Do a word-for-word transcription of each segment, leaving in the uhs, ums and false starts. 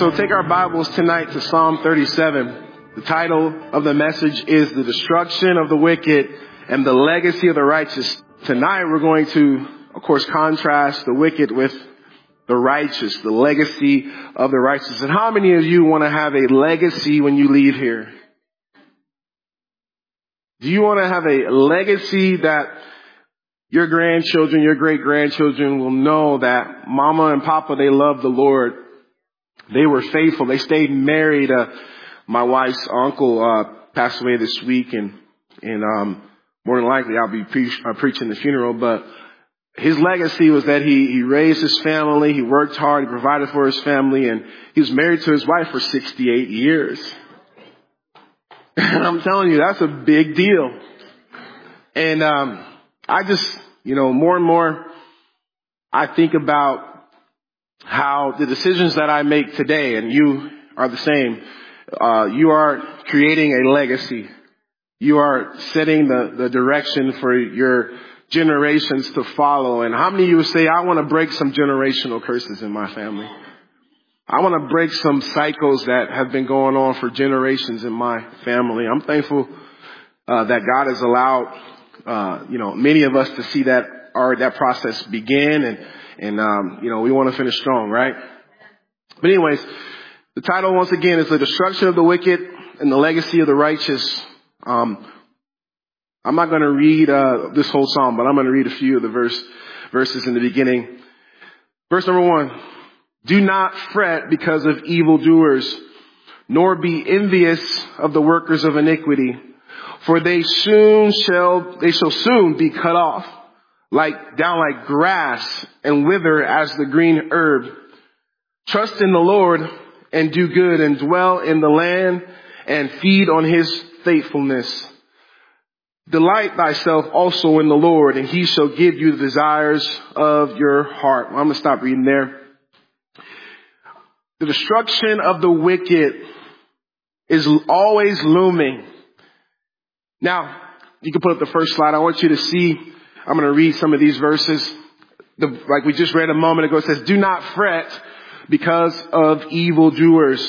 So take our Bibles tonight to Psalm thirty-seven. The title of the message is The Destruction of the Wicked and the Legacy of the Righteous. Tonight we're going to, of course, contrast the wicked with the righteous, the legacy of the righteous. And how many of you want to have a legacy when you leave here? Do you want to have a legacy that your grandchildren, your great-grandchildren will know that Mama and Papa, they loved the Lord. They were faithful. They stayed married. Uh, my wife's uncle uh, passed away this week, and and um, more than likely I'll be pre- uh, preaching the funeral. But his legacy was that he, he raised his family. He worked hard. He provided for his family, and he was married to his wife for sixty-eight years. And I'm telling you, that's a big deal. And um, I just, you know, more and more I think about how the decisions that I make today, and you are the same, uh, you are creating a legacy. You are setting the, the direction for your generations to follow. And how many of you say, I want to break some generational curses in my family? I want to break some cycles that have been going on for generations in my family. I'm thankful uh, that God has allowed, uh, you know, many of us to see that our, that process begin. And And, um, you know, we want to finish strong, right? But anyways, the title once again is The Destruction of the Wicked and the Legacy of the Righteous. Um, I'm not going to read uh, this whole psalm, but I'm going to read a few of the verse, verses in the beginning. Verse number one, do not fret because of evildoers, nor be envious of the workers of iniquity, for they soon shall, they shall soon be cut off. Like down like grass and wither as the green herb. Trust in the Lord and do good and dwell in the land and feed on his faithfulness. Delight thyself also in the Lord and he shall give you the desires of your heart. I'm going to stop reading there. The destruction of the wicked is always looming. Now, you can put up the first slide. I want you to see. I'm going to read some of these verses. The, like we just read a moment ago, it says, do not fret because of evildoers.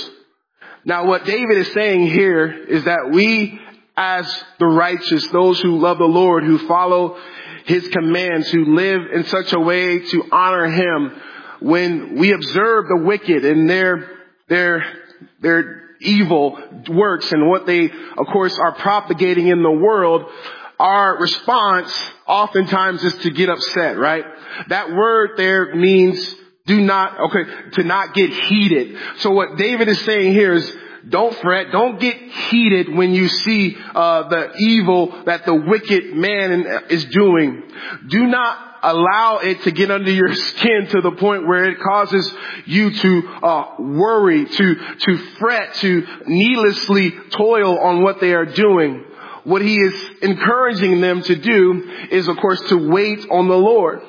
Now, what David is saying here is that we as the righteous, those who love the Lord, who follow his commands, who live in such a way to honor him, when we observe the wicked and their, their, their evil works and what they, of course, are propagating in the world, our response oftentimes is to get upset, right? That word there means do not, okay, to not get heated. So what David is saying here is don't fret, don't get heated when you see uh, the evil that the wicked man is doing. Do not allow it to get under your skin to the point where it causes you to uh, worry, to, to fret, to needlessly toil on what they are doing. What he is encouraging them to do is, of course, to wait on the Lord.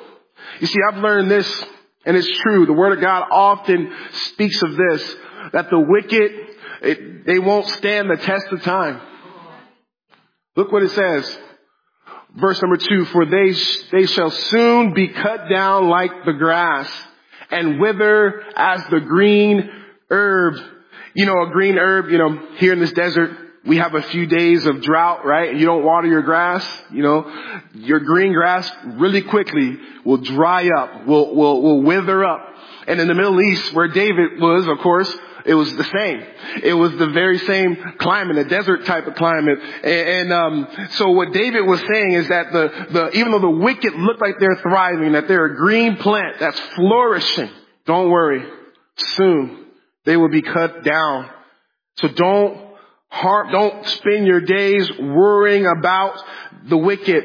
You see, I've learned this, and it's true. The Word of God often speaks of this, that the wicked, it, they won't stand the test of time. Look what it says. Verse number two, for they, they shall soon be cut down like the grass and wither as the green herb. You know, a green herb, you know, here in this desert, we have a few days of drought, right? You don't water your grass, you know, your green grass really quickly will dry up, will, will, will wither up. And in the Middle East where David was, of course, it was the same. It was the very same climate, a desert type of climate. And, and um, so what David was saying is that the, the, even though the wicked look like they're thriving, that they're a green plant that's flourishing, don't worry. Soon they will be cut down. So don't, Heart, don't spend your days worrying about the wicked.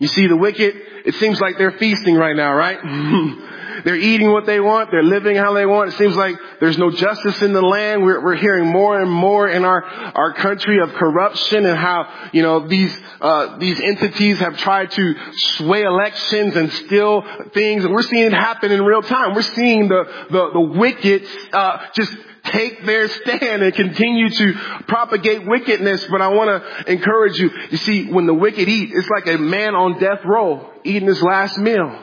You see, the wicked, it seems like they're feasting right now, right? They're eating what they want. They're living how they want. It seems like there's no justice in the land. We're, we're hearing more and more in our, our country of corruption and how, you know, these, uh, these entities have tried to sway elections and steal things. And we're seeing it happen in real time. We're seeing the, the, the wicked, uh, just take their stand and continue to propagate wickedness. But I want to encourage you. You see, when the wicked eat, it's like a man on death row eating his last meal.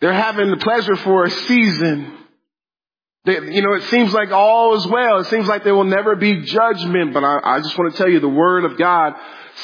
They're having the pleasure for a season. They, you know, it seems like all is well. It seems like there will never be judgment. But I, I just want to tell you, the Word of God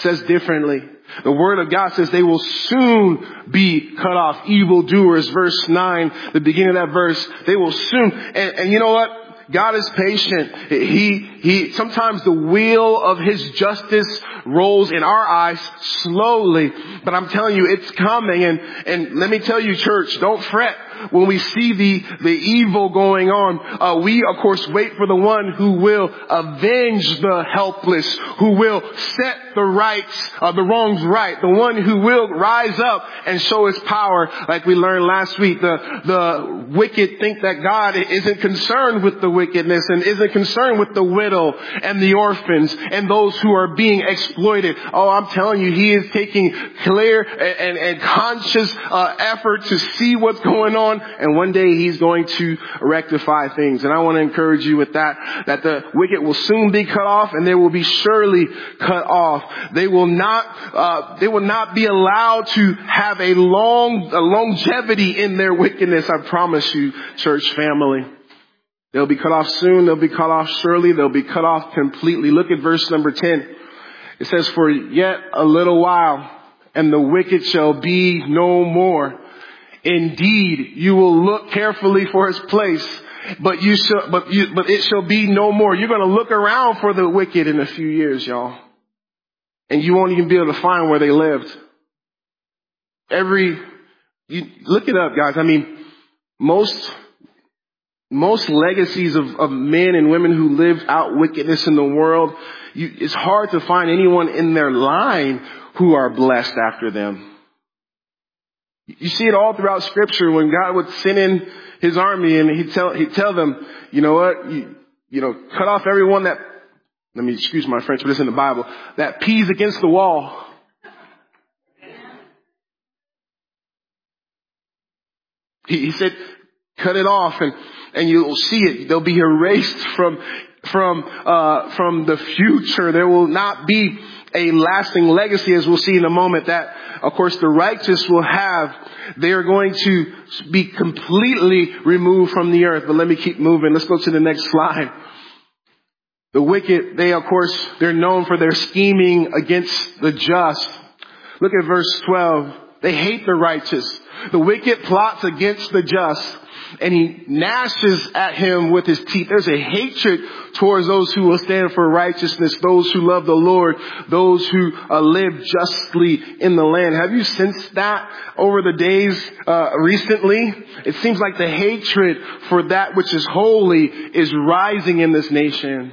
says differently. The Word of God says they will soon be cut off. Evildoers, verse nine, the beginning of that verse, they will soon. And, and you know what? God is patient. He, he, sometimes the wheel of His justice rolls in our eyes slowly, but I'm telling you, it's coming. And, and let me tell you, church, don't fret when we see the, the evil going on. Uh, we, of course, wait for the one who will avenge the helpless, who will set the rights, uh, the wrongs right, the one who will rise up and show His power. Like we learned last week, the, the wicked think that God isn't concerned with the wickedness and isn't concerned with the widow and the orphans and those who are being exploited. Oh, I'm telling you, He is taking clear and, and, and conscious uh, effort to see what's going on, and one day He's going to rectify things. And I want to encourage you with that, that the wicked will soon be cut off, and they will be surely cut off. They will not, uh, they will not be allowed to have a long, a longevity in their wickedness. I promise you, church family. They'll be cut off soon. They'll be cut off surely. They'll be cut off completely. Look at verse number ten. It says, for yet a little while, and the wicked shall be no more. Indeed, you will look carefully for his place, but you shall, but you, but it shall be no more. You're going to look around for the wicked in a few years, y'all. And you won't even be able to find where they lived. Every, you look it up, guys. I mean, most Most legacies of, of men and women who lived out wickedness in the world, you, it's hard to find anyone in their line who are blessed after them. You see it all throughout Scripture when God would send in His army and He'd tell, he'd tell them, you know what, you, you know, cut off everyone that, let me excuse my French, but it's in the Bible, that pees against the wall. He, he said, cut it off, and and you'll see it. They'll be erased from from uh from the future. There will not be a lasting legacy, as we'll see in a moment, that of course the righteous will have. They are going to be completely removed from the earth. But let me keep moving. Let's go to the next slide. The wicked, they of course, they're known for their scheming against the just. Look at verse twelve. They hate the righteous. The wicked plots against the just, and he gnashes at him with his teeth. There's a hatred towards those who will stand for righteousness, those who love the Lord, those who uh, live justly in the land. Have you sensed that over the days uh, recently? It seems like the hatred for that which is holy is rising in this nation.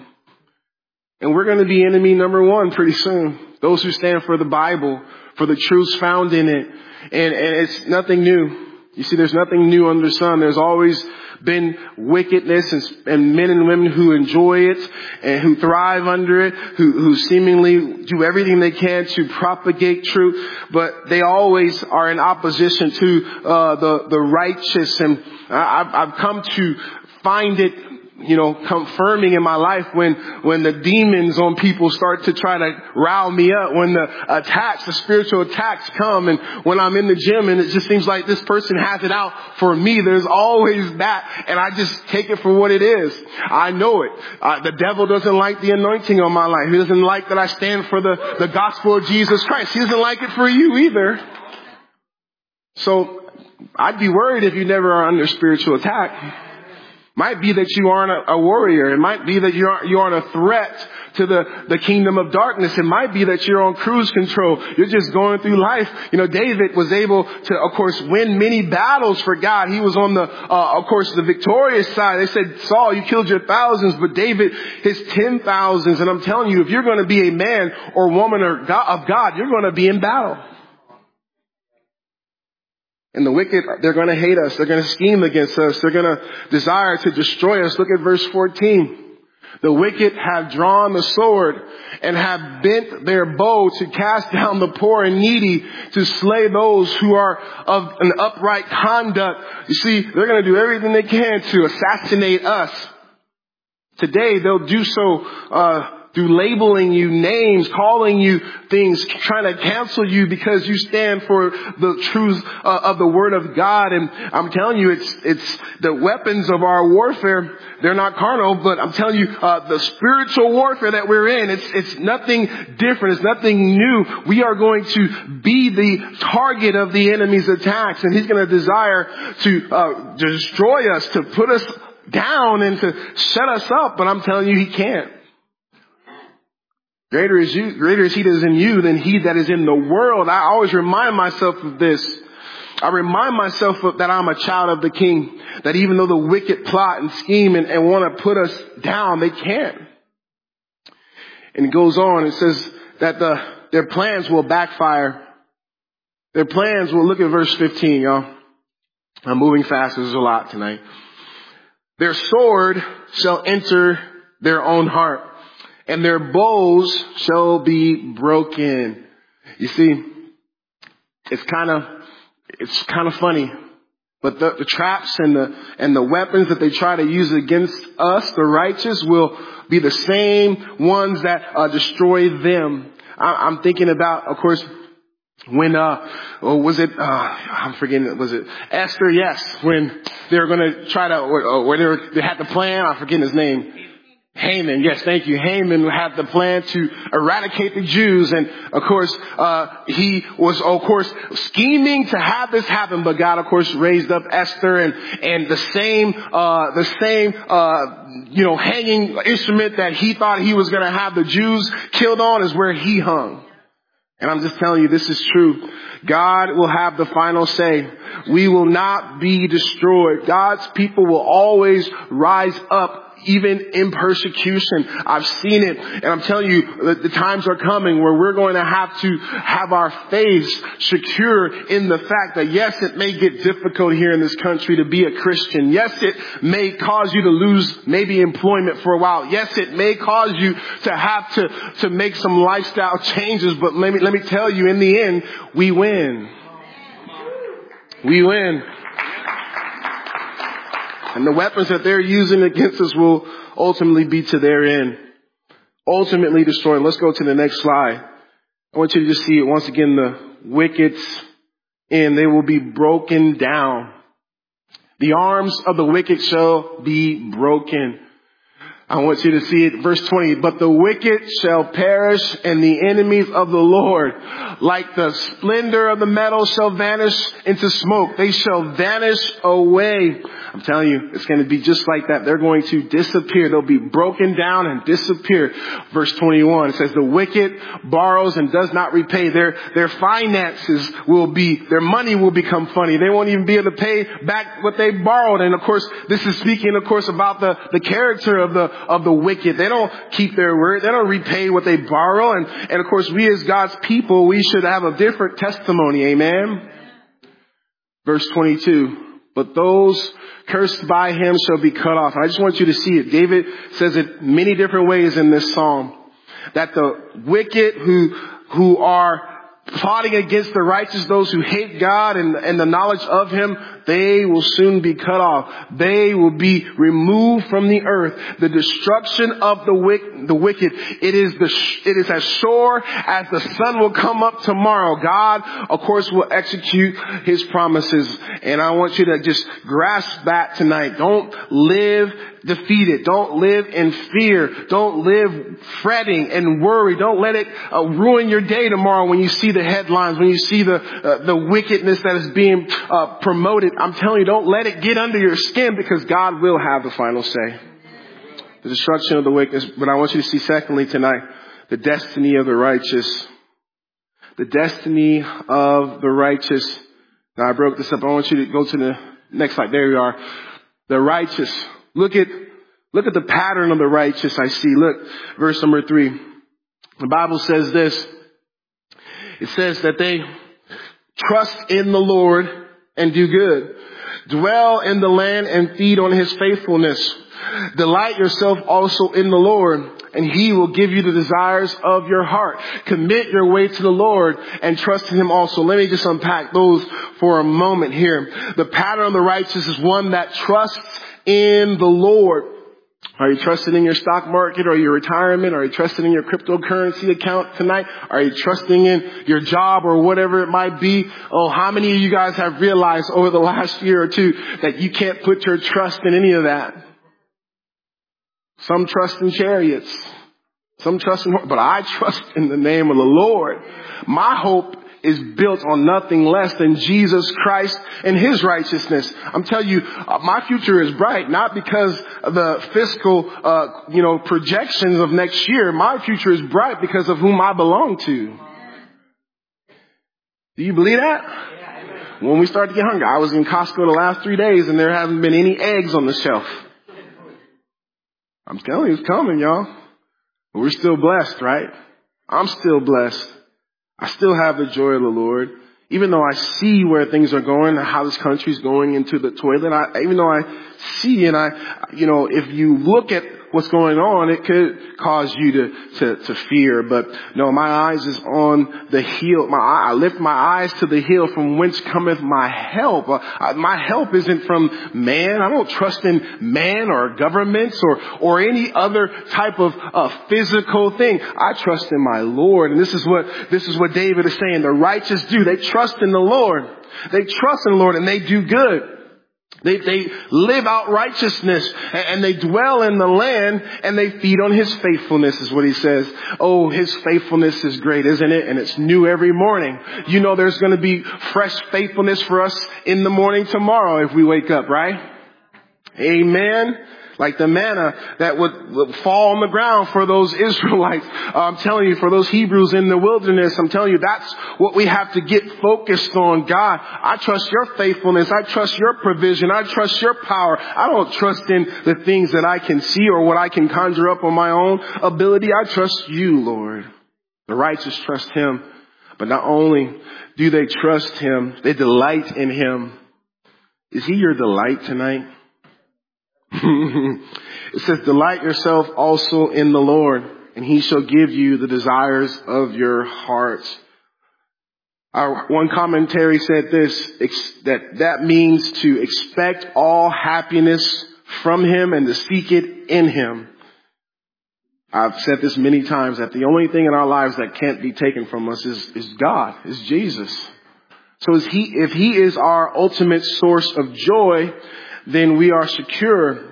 And we're going to be enemy number one pretty soon. Those who stand for the Bible, for the truths found in it. And, and it's nothing new. You see, there's nothing new under the sun. There's always been wickedness and, and men and women who enjoy it and who thrive under it, who, who seemingly do everything they can to propagate truth, but they always are in opposition to uh, the, the righteous. And I, I've come to find it, you know, confirming in my life when, when the demons on people start to try to rile me up, when the attacks, the spiritual attacks come, and when I'm in the gym and it just seems like this person has it out for me. There's always that, and I just take it for what it is. I know it. Uh, the devil doesn't like the anointing on my life. He doesn't like that I stand for the, the gospel of Jesus Christ. He doesn't like it for you either. So I'd be worried if you never are under spiritual attack. Might be that you aren't a, a warrior. It might be that you aren't, you aren't a threat to the, the kingdom of darkness. It might be that you're on cruise control. You're just going through life. You know, David was able to, of course, win many battles for God. He was on the, uh, of course, the victorious side. They said, Saul, you killed your thousands, but David, his ten thousands. And I'm telling you, if you're going to be a man or woman or God, of God, you're going to be in battle. And the wicked, they're going to hate us. They're going to scheme against us. They're going to desire to destroy us. Look at verse fourteen. The wicked have drawn the sword and have bent their bow to cast down the poor and needy, to slay those who are of an upright conduct. You see, they're going to do everything they can to assassinate us. Today, they'll do so uh through labeling you names, calling you things, trying to cancel you because you stand for the truth uh, of the Word of God. And I'm telling you, it's it's the weapons of our warfare. They're not carnal, but I'm telling you, uh, the spiritual warfare that we're in, it's it's nothing different. It's nothing new. We are going to be the target of the enemy's attacks, and he's going to desire to uh, destroy us, to put us down and to shut us up. But I'm telling you, he can't. Greater is you, greater is he that is in you than he that is in the world. I always remind myself of this. I remind myself of that I'm a child of the King, that even though the wicked plot and scheme and, and want to put us down, they can't. And it goes on. It says that the their plans will backfire. Their plans will, look at verse fifteen, y'all. I'm moving fast. There's a lot tonight. Their sword shall enter their own heart, and their bows shall be broken. You see, it's kind of, it's kind of funny, but the, the traps and the, and the weapons that they try to use against us, the righteous, will be the same ones that uh, destroy them. I, I'm thinking about, of course, when, uh, oh, was it, uh, I'm forgetting, was it Esther? Yes. When they were going to try to, or, or when they, were, they had the plan, I'm forgetting his name. Haman, yes, thank you. Haman had the plan to eradicate the Jews. And, of course, uh he was, of course, scheming to have this happen. But God, of course, raised up Esther and and the same, uh the same, uh you know, hanging instrument that he thought he was going to have the Jews killed on is where he hung. And I'm just telling you, this is true. God will have the final say. We will not be destroyed. God's people will always rise up, even in persecution. I've seen it. And I'm telling you that the times are coming where we're going to have to have our faiths secure in the fact that, yes, it may get difficult here in this country to be a Christian. Yes, it may cause you to lose maybe employment for a while. Yes, it may cause you to have to, to make some lifestyle changes. But let me, let me tell you, in the end, we win. We win. And the weapons that they're using against us will ultimately be to their end, ultimately destroying. Let's go to the next slide. I want you to just see it once again, the wicked's end. They will be broken down. The arms of the wicked shall be broken. I want you to see it. Verse twenty, but the wicked shall perish, and the enemies of the Lord, like the splendor of the metal, shall vanish into smoke. They shall vanish away. I'm telling you, it's going to be just like that. They're going to disappear. They'll be broken down and disappear. Verse twenty-one, it says, the wicked borrows and does not repay. Their, their finances will be, their money will become funny. They won't even be able to pay back what they borrowed. And of course, this is speaking, of course, about the, the character of the of the wicked. They don't keep their word. They don't repay what they borrow. And, and of course, we as God's people, we should have a different testimony. Amen. Verse twenty-two, but those cursed by him shall be cut off. I just want you to see it. David says it many different ways in this psalm, that the wicked who, who are plotting against the righteous, those who hate God and, and the knowledge of him, they will soon be cut off. They will be removed from the earth. The destruction of the wick, the wicked, it is the, it is as sure as the sun will come up tomorrow. God, of course, will execute his promises. And I want you to just grasp that tonight. Don't live defeated. Don't live in fear. Don't live fretting and worry. Don't let it uh, ruin your day tomorrow when you see the headlines, when you see the uh, the wickedness that is being uh, promoted. I'm telling you, don't let it get under your skin, because God will have the final say. The destruction of the wickedness. But I want you to see, secondly, tonight, the destiny of the righteous. The destiny of the righteous. Now, I broke this up. I want you to go to the next slide. There you are. The righteous. Look at, look at the pattern of the righteous I see. Look, verse number three. The Bible says this. It says that they trust in the Lord and do good. Dwell in the land and feed on his faithfulness. Delight yourself also in the Lord, and he will give you the desires of your heart. Commit your way to the Lord and trust in him also. Let me just unpack those for a moment here. The pattern of the righteous is one that trusts in the Lord. Are you trusting in your stock market or your retirement? Are you trusting in your cryptocurrency account tonight? Are you trusting in your job or whatever it might be? Oh, how many of you guys have realized over the last year or two that you can't put your trust in any of that? Some trust in chariots. Some trust in, but I trust in the name of the Lord. My hope is built on nothing less than Jesus Christ and His righteousness. I'm telling you, uh, my future is bright, not because of the fiscal, uh, you know, projections of next year. My future is bright because of whom I belong to. Do you believe that? When we start to get hungry, I was in Costco the last three days and there haven't been any eggs on the shelf. I'm telling you, it's coming, y'all. But we're still blessed, right? I'm still blessed. I still have the joy of the Lord, even though I see where things are going and how this country's going into the toilet. I, even though I see and I, you know, if you look at what's going on, it could cause you to, to, to fear. But no, my eyes is on the hill. My eye, I lift my eyes to the hill from whence cometh my help. Uh, I, my help isn't from man. I don't trust in man or governments or, or any other type of uh, physical thing. I trust in my Lord. And this is what, this is what David is saying. The righteous do. They trust in the Lord. They trust in the Lord and they do good. They, they live out righteousness and they dwell in the land and they feed on His faithfulness is what he says. Oh, His faithfulness is great, isn't it? And it's new every morning. You know, there's going to be fresh faithfulness for us in the morning tomorrow if we wake up, right? Amen. Like the manna that would, would fall on the ground for those Israelites. I'm telling you, for those Hebrews in the wilderness, I'm telling you, that's what we have to get focused on. God, I trust your faithfulness. I trust your provision. I trust your power. I don't trust in the things that I can see or what I can conjure up on my own ability. I trust you, Lord. The righteous trust Him. But not only do they trust Him, they delight in Him. Is He your delight tonight? It says, delight yourself also in the Lord, and He shall give you the desires of your hearts. Our one commentary said this, ex- that that means to expect all happiness from Him and to seek it in Him. I've said this many times, that the only thing in our lives that can't be taken from us is, is God, is Jesus. So is He, if He is our ultimate source of joy, then we are secure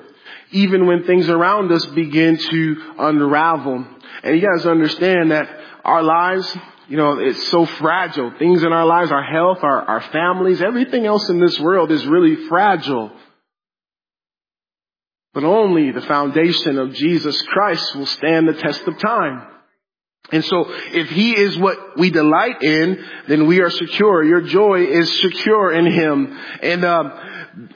even when things around us begin to unravel. And you guys understand that our lives, you know, it's so fragile. Things in our lives, our health, our, our families, everything else in this world is really fragile. But only the foundation of Jesus Christ will stand the test of time. And so if He is what we delight in, then we are secure. Your joy is secure in Him. And, um,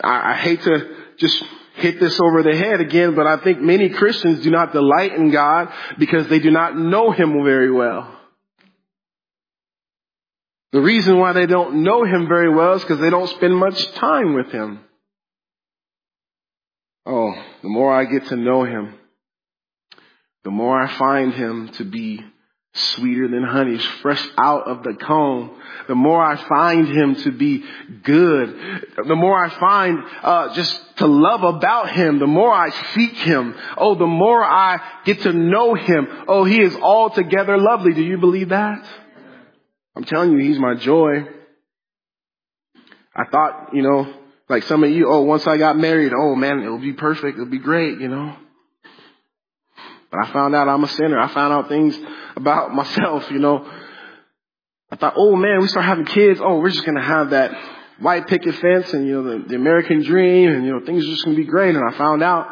I hate to just hit this over the head again, but I think many Christians do not delight in God because they do not know Him very well. The reason why they don't know Him very well is because they don't spend much time with Him. Oh, the more I get to know Him, the more I find Him to be sweeter than honey, fresh out of the comb. The more I find Him to be good, the more I find uh just to love about Him, the more I seek Him. Oh, the more I get to know Him. Oh, He is altogether lovely. Do you believe that? I'm telling you, He's my joy. I thought, you know, like some of you, oh, once I got married, oh man, it'll be perfect. It'll be great, you know. But I found out I'm a sinner. I found out things about myself, you know. I thought, oh man, we start having kids. Oh, we're just going to have that white picket fence and, you know, the, the American dream and, you know, things are just going to be great. And I found out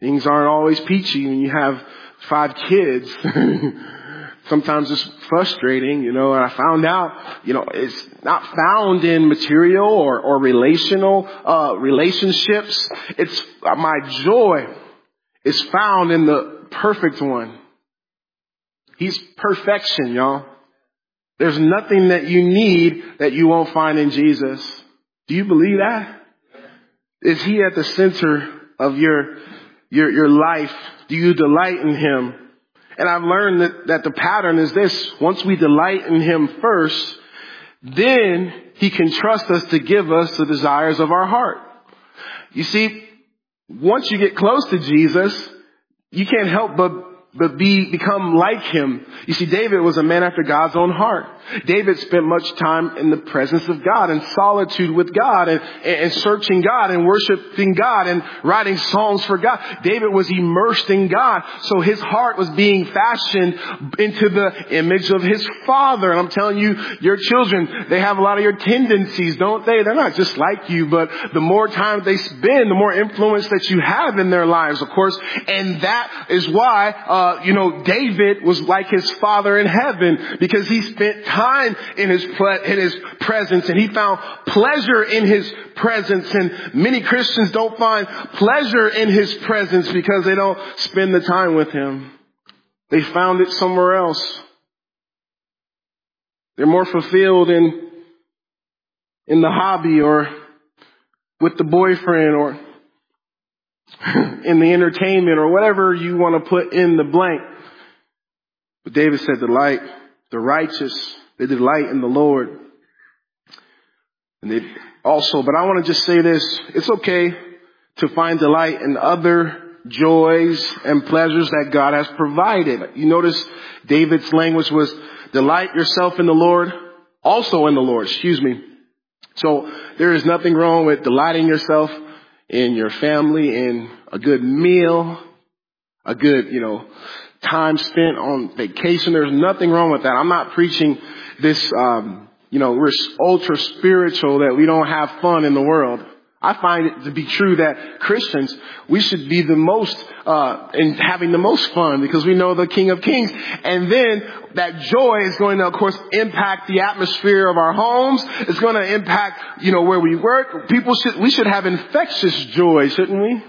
things aren't always peachy when you have five kids. Sometimes it's frustrating, you know, and I found out, you know, it's not found in material or, or relational, uh, relationships. It's uh, my joy is found in the perfect one. He's perfection, y'all. There's nothing that you need that you won't find in Jesus. Do you believe that? Is He at the center of your, your, your life? Do you delight in Him? And I've learned that, that the pattern is this. Once we delight in Him first, then He can trust us to give us the desires of our heart. You see, once you get close to Jesus, you can't help but, but be, become like him. You see, David was a man after God's own heart. David spent much time in the presence of God, in solitude with God, and, and searching God, and worshiping God, and writing songs for God. David was immersed in God. So his heart was being fashioned into the image of his father. And I'm telling you, your children, they have a lot of your tendencies, don't they? They're not just like you, but the more time they spend, the more influence that you have in their lives, of course. And that is why, uh, you know, David was like his father in heaven, because he spent time Time in his ple- in his presence, and he found pleasure in his presence. And many Christians don't find pleasure in his presence because they don't spend the time with him. They found it somewhere else. They're more fulfilled in in the hobby, or with the boyfriend, or in the entertainment, or whatever you want to put in the blank. But David said, delight the righteous. They delight in the Lord. And they also, but I want to just say this. It's okay to find delight in other joys and pleasures that God has provided. You notice David's language was delight yourself in the Lord, also in the Lord, excuse me. So there is nothing wrong with delighting yourself in your family, in a good meal, a good, you know, time spent on vacation. There's nothing wrong with that. I'm not preaching this, um, you know, we're ultra spiritual that we don't have fun in the world. I find it to be true that Christians, we should be the most, uh, in having the most fun, because we know the King of Kings. And then that joy is going to, of course, impact the atmosphere of our homes. It's going to impact, you know, where we work. People should, we should have infectious joy, shouldn't we?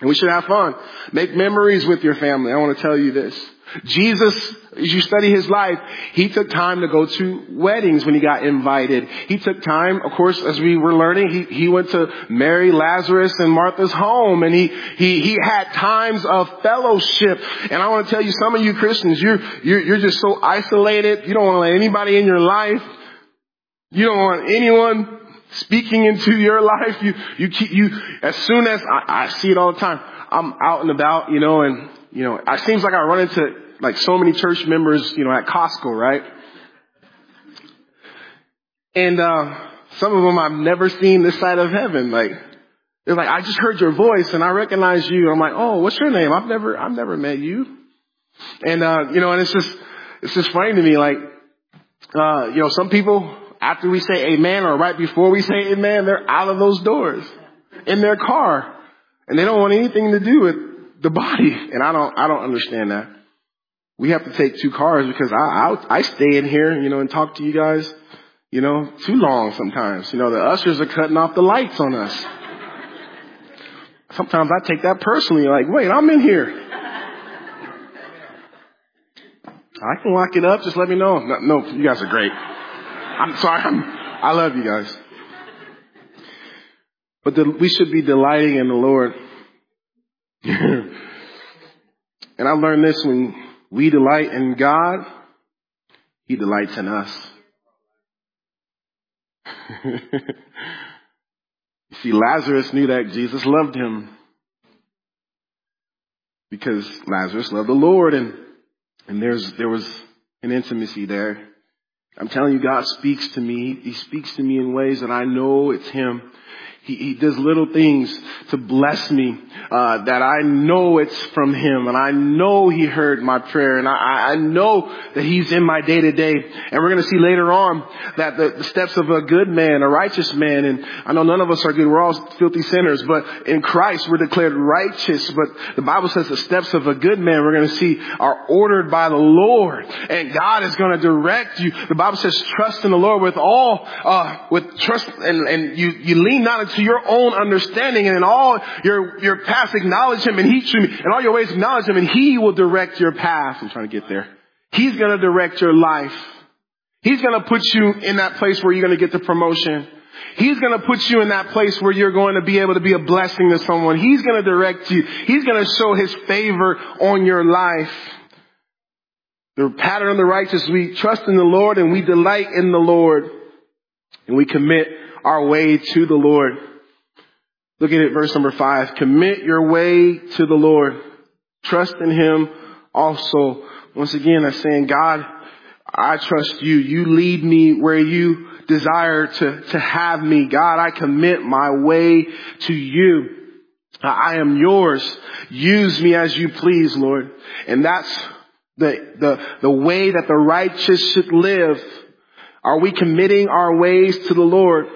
And we should have fun. Make memories with your family. I want to tell you this. Jesus, as you study his life, he took time to go to weddings when he got invited. He took time, of course, as we were learning, he, he went to Mary, Lazarus, and Martha's home. And he, he, he had times of fellowship. And I want to tell you, some of you Christians, you're, you're, you're just so isolated. You don't want to let anybody in your life. You don't want anyone speaking into your life. You, you, you, as soon as I, I see it all the time, I'm out and about, you know, and, you know, it seems like I run into like so many church members, you know, at Costco, right? And, uh, some of them I've never seen this side of heaven. Like, they're like, I just heard your voice and I recognize you. I'm like, oh, what's your name? I've never, I've never met you. And, uh, you know, and it's just, it's just funny to me. Like, uh, you know, some people, after we say amen, or right before we say amen, they're out of those doors in their car, and they don't want anything to do with the body. And I don't, I don't understand that. We have to take two cars, because I, I, I stay in here, you know, and talk to you guys, you know, too long sometimes. You know, the ushers are cutting off the lights on us. Sometimes I take that personally. Like, wait, I'm in here. I can lock it up. Just let me know. No, no, you guys are great. I'm sorry. I'm, I love you guys. But the, we should be delighting in the Lord. And I learned this: when we delight in God, he delights in us. You see, Lazarus knew that Jesus loved him, because Lazarus loved the Lord. And, and there's, there was an intimacy there. I'm telling you, God speaks to me. He speaks to me in ways that I know it's him. He, he does little things to bless me, uh, that I know it's from him. And I know he heard my prayer. And I, I know that he's in my day to day. And we're going to see later on that the, the steps of a good man, a righteous man, and I know none of us are good. We're all filthy sinners, but in Christ we're declared righteous. But the Bible says the steps of a good man, we're going to see, are ordered by the Lord. And God is going to direct you. The Bible says trust in the Lord with all, uh, with trust, and, and you, you lean not into to your own understanding, and in all your your paths acknowledge him, and he should, and all your ways acknowledge him, and he will direct your path. I'm trying to get there. He's going to direct your life. He's going to put you in that place where you're going to get the promotion. He's going to put you in that place where you're going to be able to be a blessing to someone. He's going to direct you. He's going to show his favor on your life. The pattern of the righteous: we trust in the Lord, and we delight in the Lord, and we commit our way to the Lord. Look at it, verse number five. Commit your way to the Lord, Trust in him also. Once again, I'm saying, God, I trust you. You lead me where you desire to, to have me. God, I commit my way to you. I am yours. Use me as you please, Lord. And that's the, the, the way that the righteous should live. Are we committing our ways to the Lord?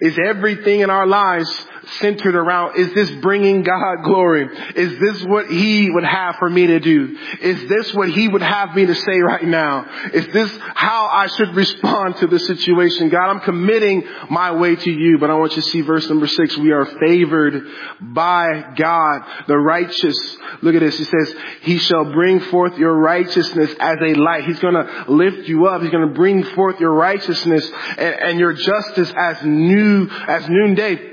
Is everything in our lives centered around, is this bringing God glory? Is this what he would have for me to do? Is this what he would have me to say right now? Is this how I should respond to the situation? God, I'm committing my way to you. But I want you to see verse number six. We are favored by God, the righteous. Look at this. He says, he shall bring forth your righteousness as a light. He's going to lift you up. He's going to bring forth your righteousness and, and your justice as new, as noonday.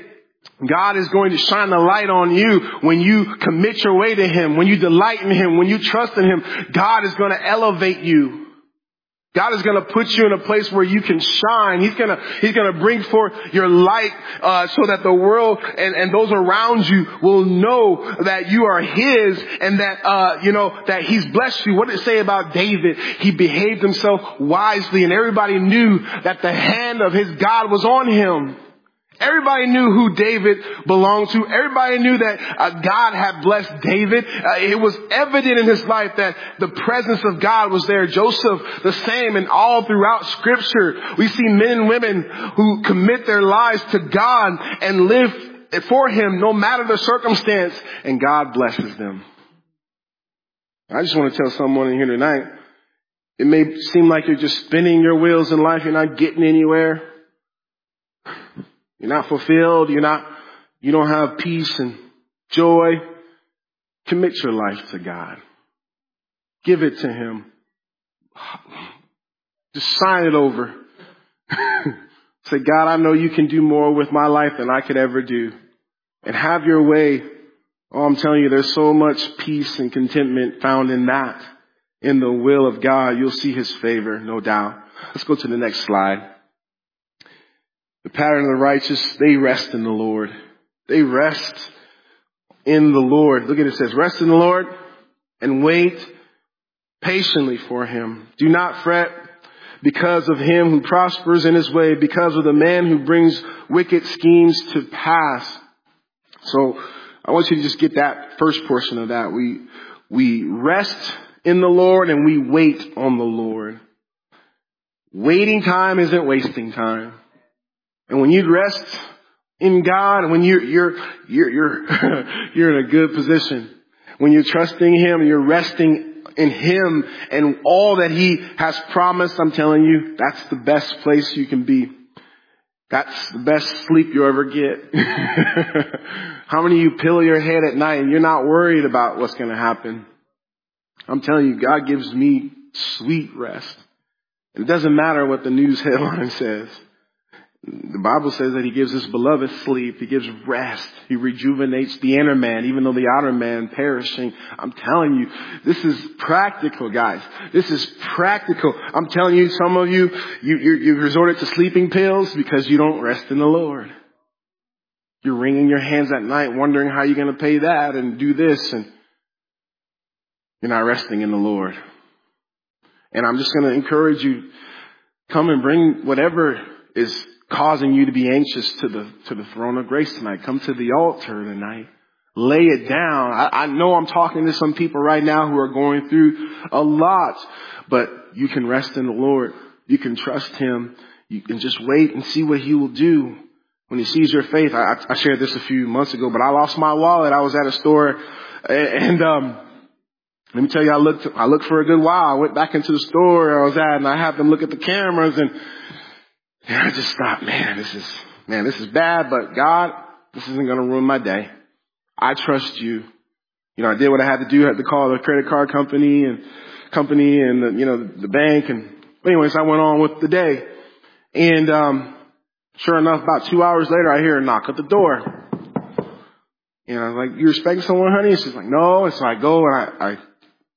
God is going to shine the light on you when you commit your way to him, when you delight in him, when you trust in him. God is going to elevate you. God is going to put you in a place where you can shine. He's going to, he's going to bring forth your light, uh, so that the world and, and those around you will know that you are his and that, uh, you know, that he's blessed you. What did it say about David? He behaved himself wisely and everybody knew that the hand of his God was on him. Everybody knew who David belonged to. Everybody knew that uh, God had blessed David. Uh, it was evident in his life that the presence of God was there. Joseph, the same, and all throughout Scripture, we see men and women who commit their lives to God and live for him no matter the circumstance, and God blesses them. I just want to tell someone in here tonight, it may seem like you're just spinning your wheels in life. You're not getting anywhere. You're not fulfilled. You're not, you don't have peace and joy. Commit your life to God. Give it to him. Just sign it over. Say, God, I know you can do more with my life than I could ever do. And have your way. Oh, I'm telling you, there's so much peace and contentment found in that. In the will of God, you'll see his favor, no doubt. Let's go to the next slide. The pattern of the righteous, they rest in the Lord. They rest in the Lord. Look at it, it says, rest in the Lord and wait patiently for him. Do not fret because of him who prospers in his way, because of the man who brings wicked schemes to pass. So I want you to just get that first portion of that. We, we rest in the Lord and we wait on the Lord. Waiting time isn't wasting time. And when you rest in God, and when you're, you're, you're, you're, you're in a good position, when you're trusting him and you're resting in him and all that he has promised, I'm telling you, that's the best place you can be. That's the best sleep you'll ever get. How many of you pillow your head at night and you're not worried about what's going to happen? I'm telling you, God gives me sweet rest. It doesn't matter what the news headline says. The Bible says that he gives his beloved sleep. He gives rest. He rejuvenates the inner man, even though the outer man perishing. I'm telling you, this is practical, guys. This is practical. I'm telling you, some of you, you, you, you resorted to sleeping pills because you don't rest in the Lord. You're wringing your hands at night, wondering how you're going to pay that and do this. And you're not resting in the Lord. And I'm just going to encourage you, come and bring whatever is causing you to be anxious to the to the throne of grace tonight. Come to the altar tonight. Lay it down. I, I know I'm talking to some people right now who are going through a lot, but you can rest in the Lord. You can trust him. You can just wait and see what he will do when he sees your faith. I, I shared this a few months ago, but I lost my wallet. I was at a store, and, and um let me tell you, I looked I looked for a good while. I went back into the store I was at, and I had them look at the cameras, and And I just thought, man, this is, man, this is bad, but God, this isn't going to ruin my day. I trust you. You know, I did what I had to do. I had to call the credit card company and company and, the, you know, the bank. And anyways, I went on with the day. And, um, sure enough, about two hours later, I hear a knock at the door. And I was like, you expecting someone, honey? And she's like, no. And so I go and I, I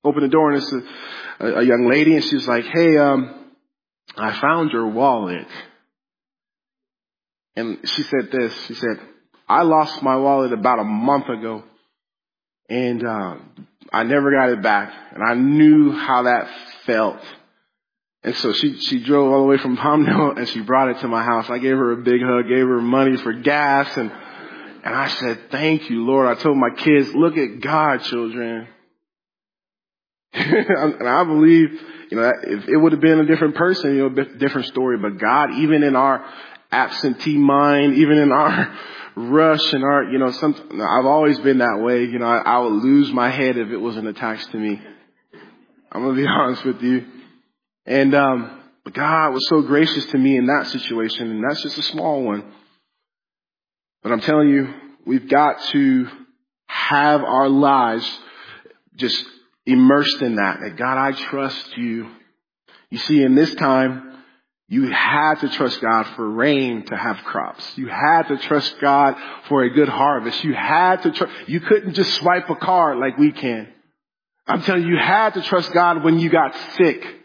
open the door, and it's a, a young lady. And she's like, hey, um, I found your wallet. And she said this, she said, I lost my wallet about a month ago, And um, I never got it back. And I knew how that felt. And so she, she drove all the way from Palmdale and she brought it to my house. I gave her a big hug, gave her money for gas. And, and I said, thank you, Lord. I told my kids, look at God, children. And I believe, you know, if it would have been a different person, you know, different story. But God, even in our absentee mind, even in our rush and our, you know, some, I've always been that way. You know, I, I would lose my head if it wasn't attached to me. I'm going to be honest with you. And, um, but God was so gracious to me in that situation. And that's just a small one. But I'm telling you, we've got to have our lives just immersed in that. That God, I trust you. You see, in this time, you had to trust God for rain to have crops. You had to trust God for a good harvest. You had to trust. You couldn't just swipe a card like we can. I'm telling you, you had to trust God when you got sick.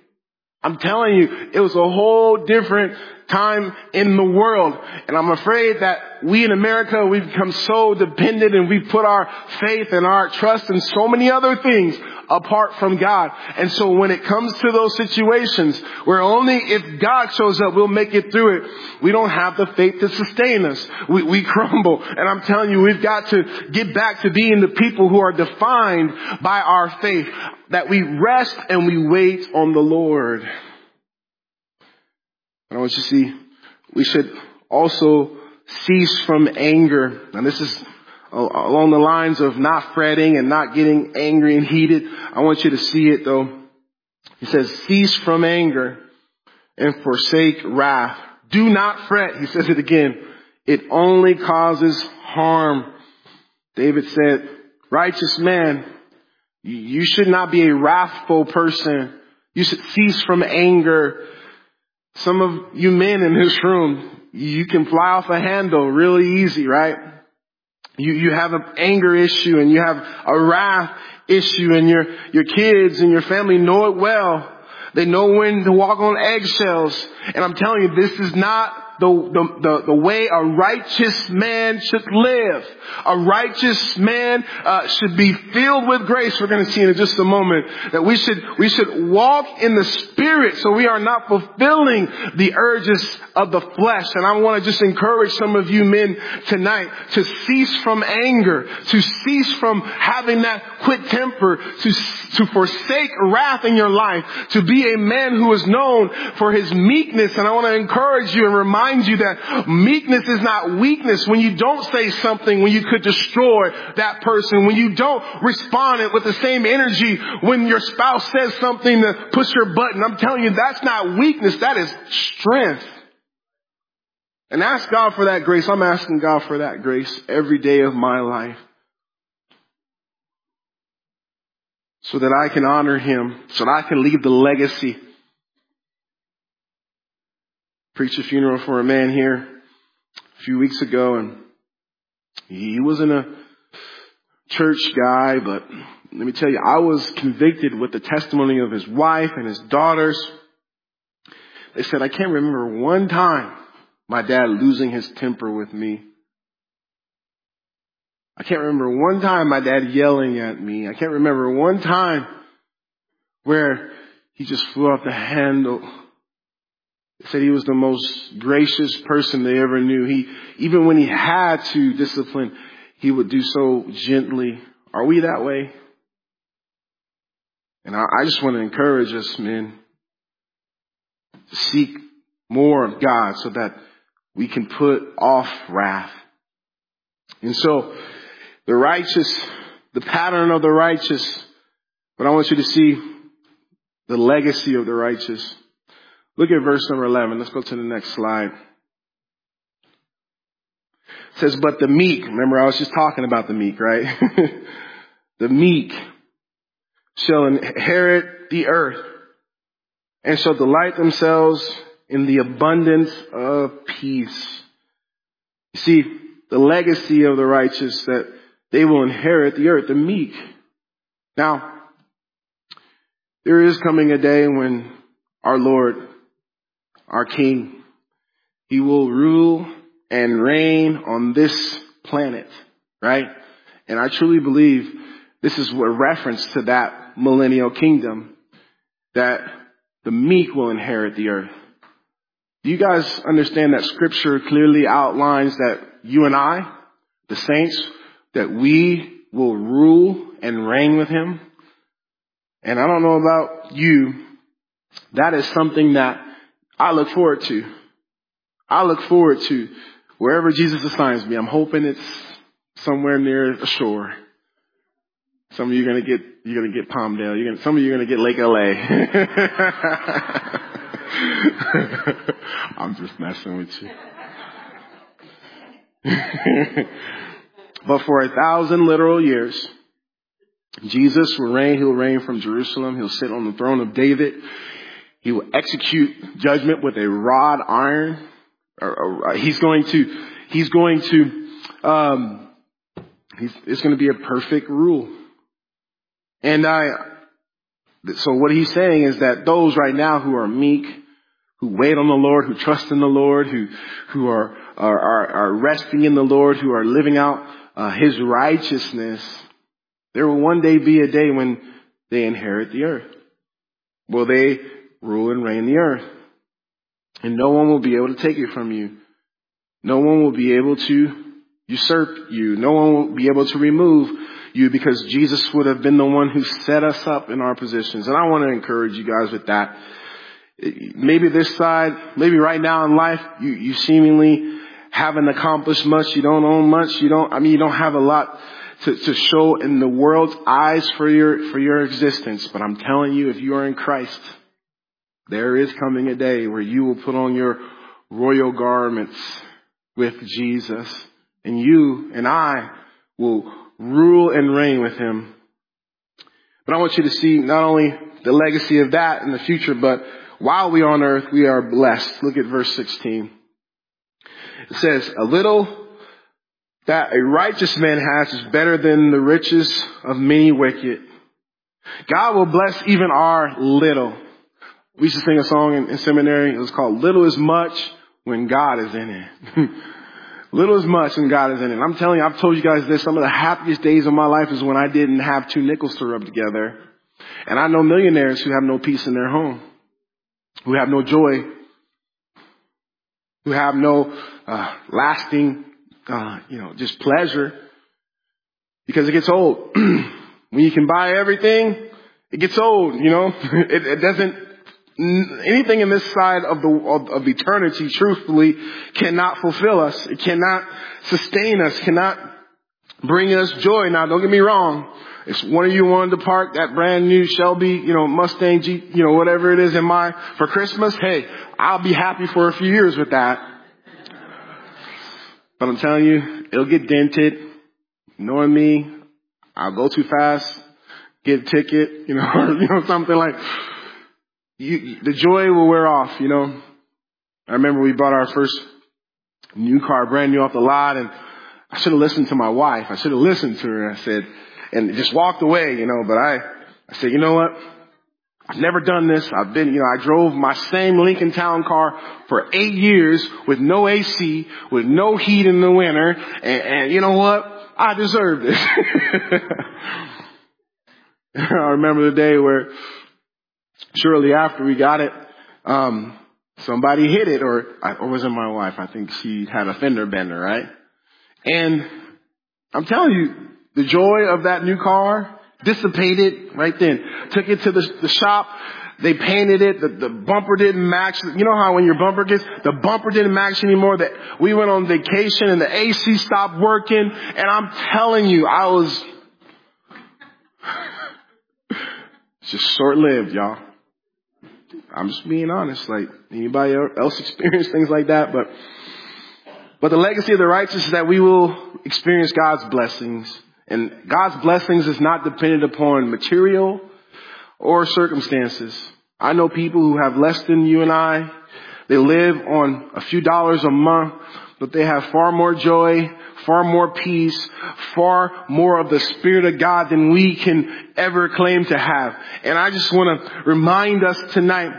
I'm telling you, it was a whole different time in the world. And I'm afraid that we in America, we've become so dependent and we put our faith and our trust in so many other things apart from God. And so when it comes to those situations where only if God shows up, we'll make it through it. We don't have the faith to sustain us. We, we crumble. And I'm telling you, we've got to get back to being the people who are defined by our faith, that we rest and we wait on the Lord. I want you to see, we should also cease from anger. And this is along the lines of not fretting and not getting angry and heated. I want you to see it, though. He says, cease from anger and forsake wrath. Do not fret. He says it again. It only causes harm. David said, righteous man, you should not be a wrathful person. You should cease from anger. Some of you men in this room, you can fly off a handle really easy, right? You you have an anger issue and you have a wrath issue, and your your kids and your family know it well. They know when to walk on eggshells. And I'm telling you, this is not The, the, the, the way a righteous man should live. A righteous man uh, should be filled with grace. We're going to see in just a moment that we should, we should walk in the Spirit so we are not fulfilling the urges of the flesh. And I want to just encourage some of you men tonight to cease from anger, to cease from having that quick temper, to, to forsake wrath in your life, to be a man who is known for his meekness. And I want to encourage you and remind you that meekness is not weakness. When you don't say something, when you could destroy that person, when you don't respond it with the same energy, when your spouse says something to push your button, I'm telling you, that's not weakness. That is strength. And ask God for that grace. I'm asking God for that grace every day of my life, so that I can honor him, so that I can leave the legacy. Preached a funeral for a man here a few weeks ago, and he wasn't a church guy, but let me tell you, I was convicted with the testimony of his wife and his daughters. They said, I can't remember one time my dad losing his temper with me. I can't remember one time my dad yelling at me. I can't remember one time where he just flew off the handle. They said he was the most gracious person they ever knew. He, even when he had to discipline, he would do so gently. Are we that way? And I, I just want to encourage us, men, to seek more of God so that we can put off wrath. And so the righteous, the pattern of the righteous, but I want you to see the legacy of the righteous. Look at verse number eleven. Let's go to the next slide. It says, but the meek, remember I was just talking about the meek, right? The meek shall inherit the earth and shall delight themselves in the abundance of peace. You see, the legacy of the righteous, that they will inherit the earth, the meek. Now, there is coming a day when our Lord, our King, he will rule and reign on this planet, right? And I truly believe This is a reference to that millennial kingdom that the meek will inherit the earth. Do you guys understand that scripture clearly outlines that you and I, the saints, that we will rule and reign with him? And I don't know about you, that is something that I look forward to. I look forward to wherever Jesus assigns me. I'm hoping it's somewhere near the shore. Some of you are going to get, you're going to get Palmdale. You're going to, some of you are going to get Lake L A. I'm just messing with you. But for a thousand literal years, Jesus will reign. He'll reign from Jerusalem. He'll sit on the throne of David. He will execute judgment with a rod iron. He's going to, he's going to, um, he's, it's going to be a perfect rule. And I, so what he's saying is that those right now who are meek, who wait on the Lord, who trust in the Lord, who, who are, are, are, are resting in the Lord, who are living out uh, his righteousness, there will one day be a day when they inherit the earth. Will they rule and reign the earth? And no one will be able to take it from you. No one will be able to usurp you. No one will be able to remove you, because Jesus would have been the one who set us up in our positions. And I want to encourage you guys with that. Maybe this side, maybe right now in life, you, you seemingly haven't accomplished much. You don't own much. You don't, I mean, you don't have a lot to, to show in the world's eyes for your, for your existence. But I'm telling you, if you are in Christ, there is coming a day where you will put on your royal garments with Jesus, and you and I will rule and reign with him. But I want you to see not only the legacy of that in the future, but while we are on earth, we are blessed. Look at verse sixteen. It says, a little that a righteous man has is better than the riches of many wicked. God will bless even our little. We used to sing a song in, in seminary. It was called Little Is Much When God Is In It. Little is much when God is in it. And I'm telling you, I've told you guys this. Some of the happiest days of my life is when I didn't have two nickels to rub together. And I know millionaires who have no peace in their home, who have no joy, who have no uh, lasting, uh, you know, just pleasure, because it gets old. When you can buy everything, it gets old, you know. it, it doesn't. Anything in this side of the of, of eternity, truthfully, cannot fulfill us. It cannot sustain us, cannot bring us joy. Now, don't get me wrong. If one of you wanted to park that brand new Shelby, you know, Mustang, Jeep, you know, whatever it is in my for Christmas, hey, I'll be happy for a few years with that. But I'm telling you, it'll get dented. Knowing me, I'll go too fast, get a ticket, you know, or, you know, something like. You, the joy will wear off, you know. I remember we bought our first new car, brand new off the lot, and I should have listened to my wife. I should have listened to her, I said, and just walked away, you know. But I, I said, you know what? I've never done this. I've been, you know, I drove my same Lincoln Town car for eight years with no A C, with no heat in the winter, and, and you know what? I deserve this. I remember the day where shortly after we got it, um, somebody hit it, or, or was it my wife? I think she had a fender bender, right? And I'm telling you, the joy of that new car dissipated right then. Took it to the, the shop. They painted it. The, the bumper didn't match. You know how when your bumper gets, the bumper didn't match anymore. That we went on vacation and the A C stopped working. And I'm telling you, I was just short-lived, y'all. I'm just being honest. Like, anybody else experience things like that? But, but the legacy of the righteous is that we will experience God's blessings. And God's blessings is not dependent upon material or circumstances. I know people who have less than you and I. They live on a few dollars a month, but they have far more joy, far more peace, far more of the Spirit of God than we can ever claim to have. And I just want to remind us tonight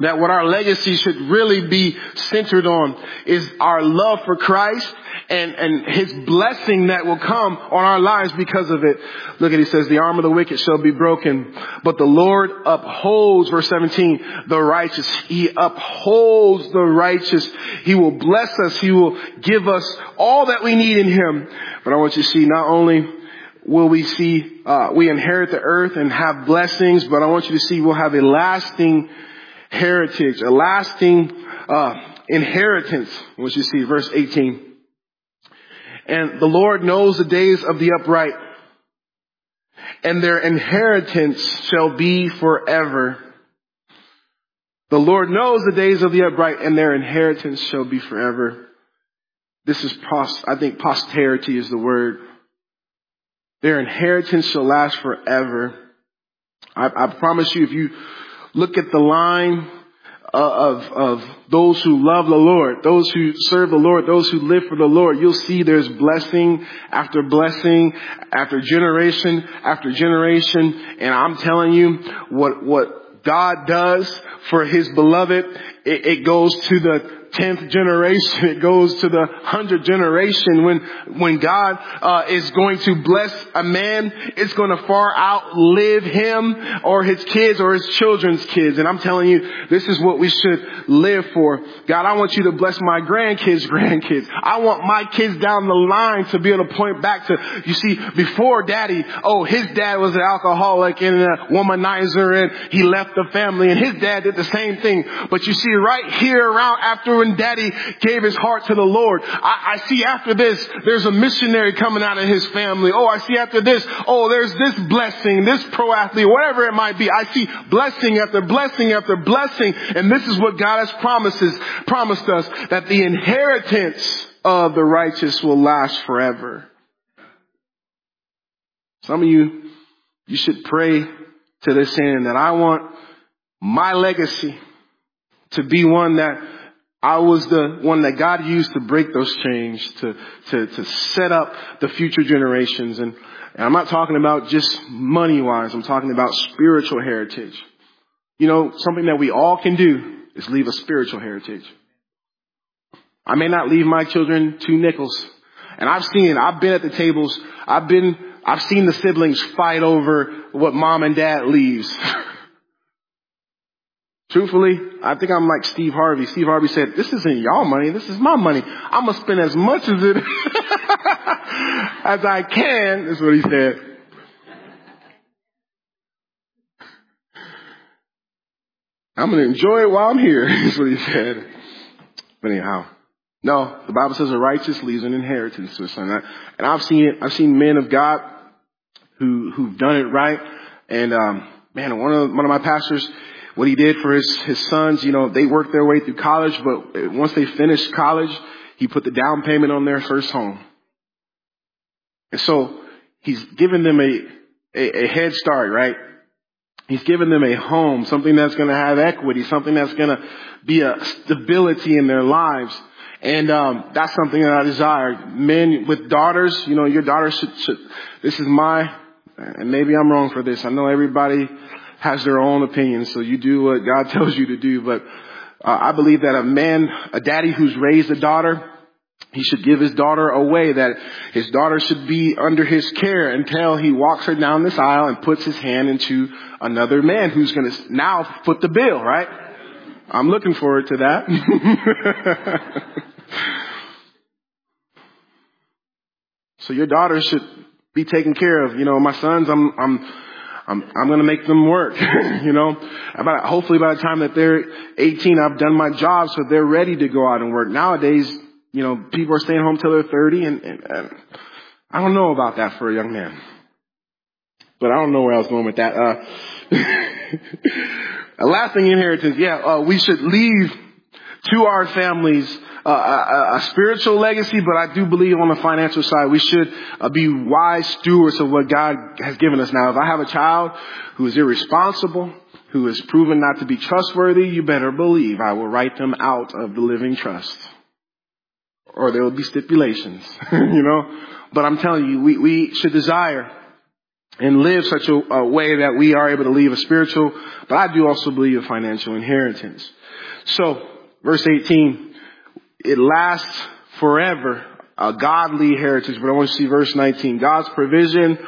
that what our legacy should really be centered on is our love for Christ and, and his blessing that will come on our lives because of it. Look at, he says, the arm of the wicked shall be broken, but the Lord upholds, verse seventeen, the righteous. He upholds the righteous. He will bless us. He will give us all that we need in him. But I want you to see, not only will we see, uh, we inherit the earth and have blessings, but I want you to see we'll have a lasting heritage, a lasting uh inheritance. Once you see verse eighteen. And the Lord knows the days of the upright, and their inheritance shall be forever. The Lord knows the days of the upright, and their inheritance shall be forever. This is, pos- I think posterity is the word. Their inheritance shall last forever. I, I promise you, if you look at the line Of, of those who love the Lord, those who serve the Lord, those who live for the Lord, you'll see there's blessing after blessing, after generation after generation. And I'm telling you, what what God does for his beloved, it, it goes to the tenth generation. It goes to the hundredth generation. When, when God, uh, is going to bless a man, it's going to far outlive him or his kids or his children's kids. And I'm telling you, this is what we should live for. God, I want you to bless my grandkids, grandkids. I want my kids down the line to be able to point back to, you see, before daddy, oh, his dad was an alcoholic and a womanizer and he left the family and his dad did the same thing. But you see right here around after and daddy gave his heart to the Lord. I, I see after this, there's a missionary coming out of his family. Oh, I see after this, oh, there's this blessing, this pro athlete, whatever it might be. I see blessing after blessing after blessing. And this is what God has promises, promised us, that the inheritance of the righteous will last forever. Some of you, you should pray to this end that I want my legacy to be one that I was the one that God used to break those chains, to, to, to set up the future generations. And, and I'm not talking about just money-wise. I'm talking about spiritual heritage. You know, something that we all can do is leave a spiritual heritage. I may not leave my children two nickels. And I've seen, I've been at the tables. I've been, I've seen the siblings fight over what mom and dad leaves. Truthfully, I think I'm like Steve Harvey. Steve Harvey said, this isn't y'all money. This is my money. I'm going to spend as much as it as I can. That's what he said. I'm going to enjoy it while I'm here. That's what he said. But anyhow, no, the Bible says a righteous leaves an inheritance to his son. And I've seen it. I've seen men of God who, who've done it right. And, um, man, one of, one of my pastors, what he did for his, his sons, you know, they worked their way through college, but once they finished college, he put the down payment on their first home. And so he's given them a, a, a head start, right? He's given them a home, something that's going to have equity, something that's going to be a stability in their lives. And, um, that's something that I desire. Men with daughters, you know, your daughter should, should, this is my, and maybe I'm wrong for this. I know everybody has their own opinion, so you do what God tells you to do. But uh, I believe that a man, a daddy who's raised a daughter, he should give his daughter away, that his daughter should be under his care until he walks her down this aisle and puts his hand into another man who's going to now foot the bill, right? I'm looking forward to that. So your daughter should be taken care of. You know, my sons, I'm, I'm, I'm, I'm going to make them work, you know, about, hopefully by the time that they're eighteen, I've done my job. So they're ready to go out and work. Nowadays, you know, people are staying home till they're thirty. And, and, and I don't know about that for a young man, but I don't know where I was going with that. Uh, a lasting inheritance. Yeah. Uh, we should leave to our families uh, a, a spiritual legacy, but I do believe on the financial side, we should uh, be wise stewards of what God has given us. Now, if I have a child who is irresponsible, who is proven not to be trustworthy, you better believe I will write them out of the living trust, or there will be stipulations, you know, but I'm telling you, we, we should desire and live such a, a way that we are able to leave a spiritual, but I do also believe a financial inheritance. So, verse eighteen, it lasts forever. a godly heritage. But I want you to see verse nineteen. God's provision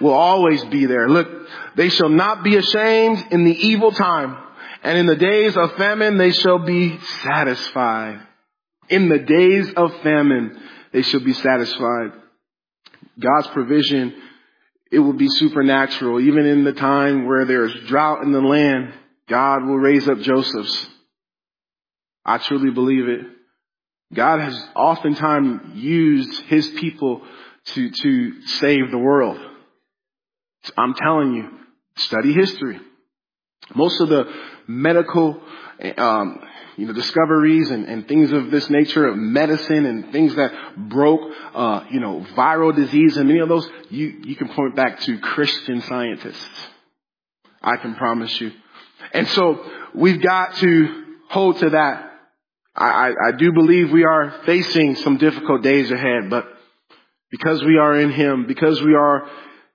will always be there. Look, they shall not be ashamed in the evil time, and in the days of famine they shall be satisfied. In the days of famine they shall be satisfied. God's provision, it will be supernatural. Even in the time where there's drought in the land, God will raise up Josephs. I truly believe it. God has oftentimes used his people to, to save the world. I'm telling you, study history. Most of the medical um, you know, discoveries and, and things of this nature, of medicine and things that broke, uh, you know, viral disease and many of those, you, you can point back to Christian scientists. I can promise you. And so we've got to hold to that. I, I, I do believe we are facing some difficult days ahead, but because we are in him, because we are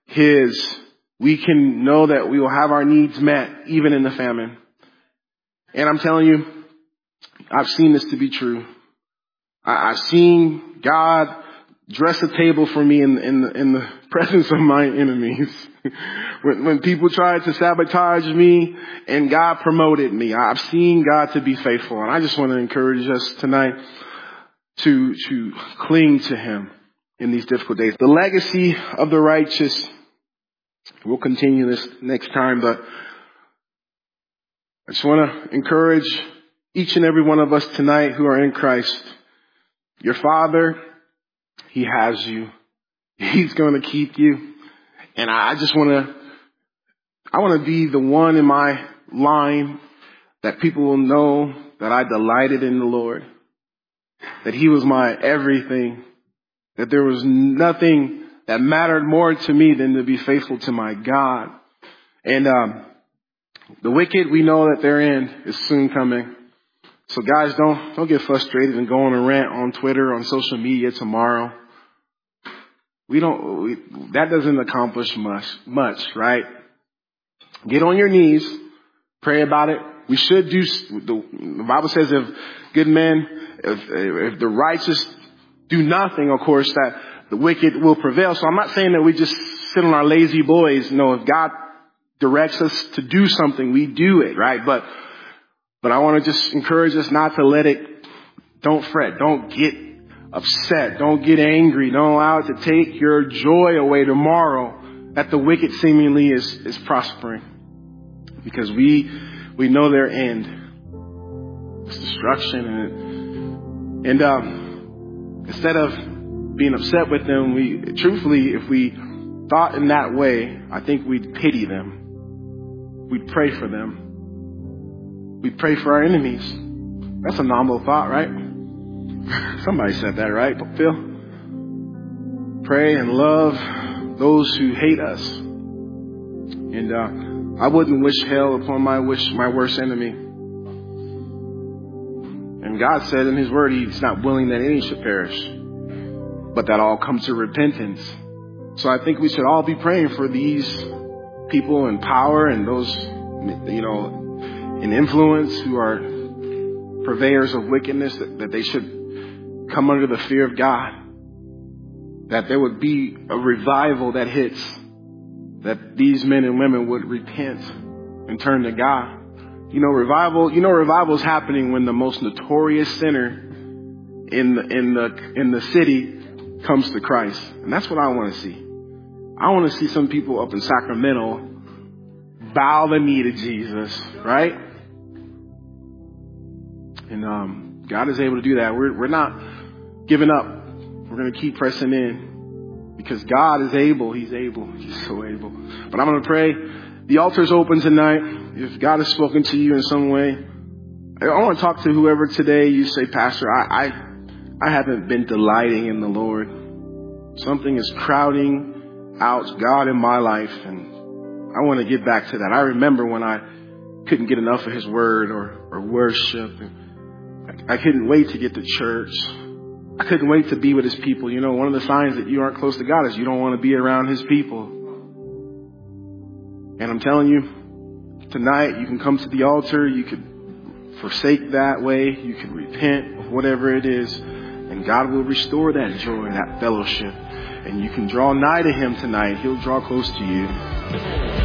his, we can know that we will have our needs met even in the famine. And I'm telling you, I've seen this to be true. I, I've seen God dress a table for me in, in, the, in the presence of my enemies. when, when people tried to sabotage me and God promoted me, I've seen God to be faithful. And I just want to encourage us tonight to, to cling to him in these difficult days. The legacy of the righteous. We'll continue this next time, but I just want to encourage each and every one of us tonight who are in Christ. Your Father, he has you. He's going to keep you. And I just want to, I want to be the one in my line that people will know that I delighted in the Lord, that he was my everything, that there was nothing that mattered more to me than to be faithful to my God. And um, the wicked, we know that their end is soon coming. So guys, don't don't get frustrated and go on a rant on Twitter, on social media tomorrow. We don't. We, that doesn't accomplish much, much, right? Get on your knees, pray about it. We should do. The, the Bible says, if good men, if, if the righteous do nothing, of course that the wicked will prevail. So I'm not saying that we just sit on our lazy boys. No, if God directs us to do something, we do it, right? But, but I want to just encourage us not to let it, don't fret. Don't get upset. Don't get angry. Don't allow it to take your joy away tomorrow that the wicked seemingly is, is prospering, because we, we know their end. It's destruction. And, and, um, instead of being upset with them, we truthfully, if we thought in that way, I think we'd pity them. We'd pray for them. We'd pray for our enemies. That's a nominal thought, right? Somebody said that, right, Phil? Pray and love those who hate us. And uh, I wouldn't wish hell upon my wish my worst enemy. And God said in his word, he's not willing that any should perish, but that all comes to repentance. So I think we should all be praying for these people in power and those, you know, in influence who are purveyors of wickedness, that, that they should come under the fear of God, that there would be a revival that hits, that these men and women would repent and turn to God. You know, revival, you know, revival is happening when the most notorious sinner in the, in the, in the city comes to Christ. And that's what I want to see. I want to see some people up in Sacramento bow the knee to Jesus, right? And um, God is able to do that. We're, we're not giving up. We're going to keep pressing in, because God is able. He's able. He's so able. But I'm going to pray. The altar is open tonight. If God has spoken to you in some way, I want to talk to whoever today you say, Pastor, I, I I haven't been delighting in the Lord. Something is crowding out God in my life, and I want to get back to that. I remember when I couldn't get enough of his word or, or worship. I, I couldn't wait to get to church. I couldn't wait to be with his people. You know, one of the signs that you aren't close to God is you don't want to be around his people. And I'm telling you, tonight you can come to the altar. You can forsake that way. You can repent of whatever it is. And God will restore that joy, that fellowship. And you can draw nigh to him tonight. He'll draw close to you.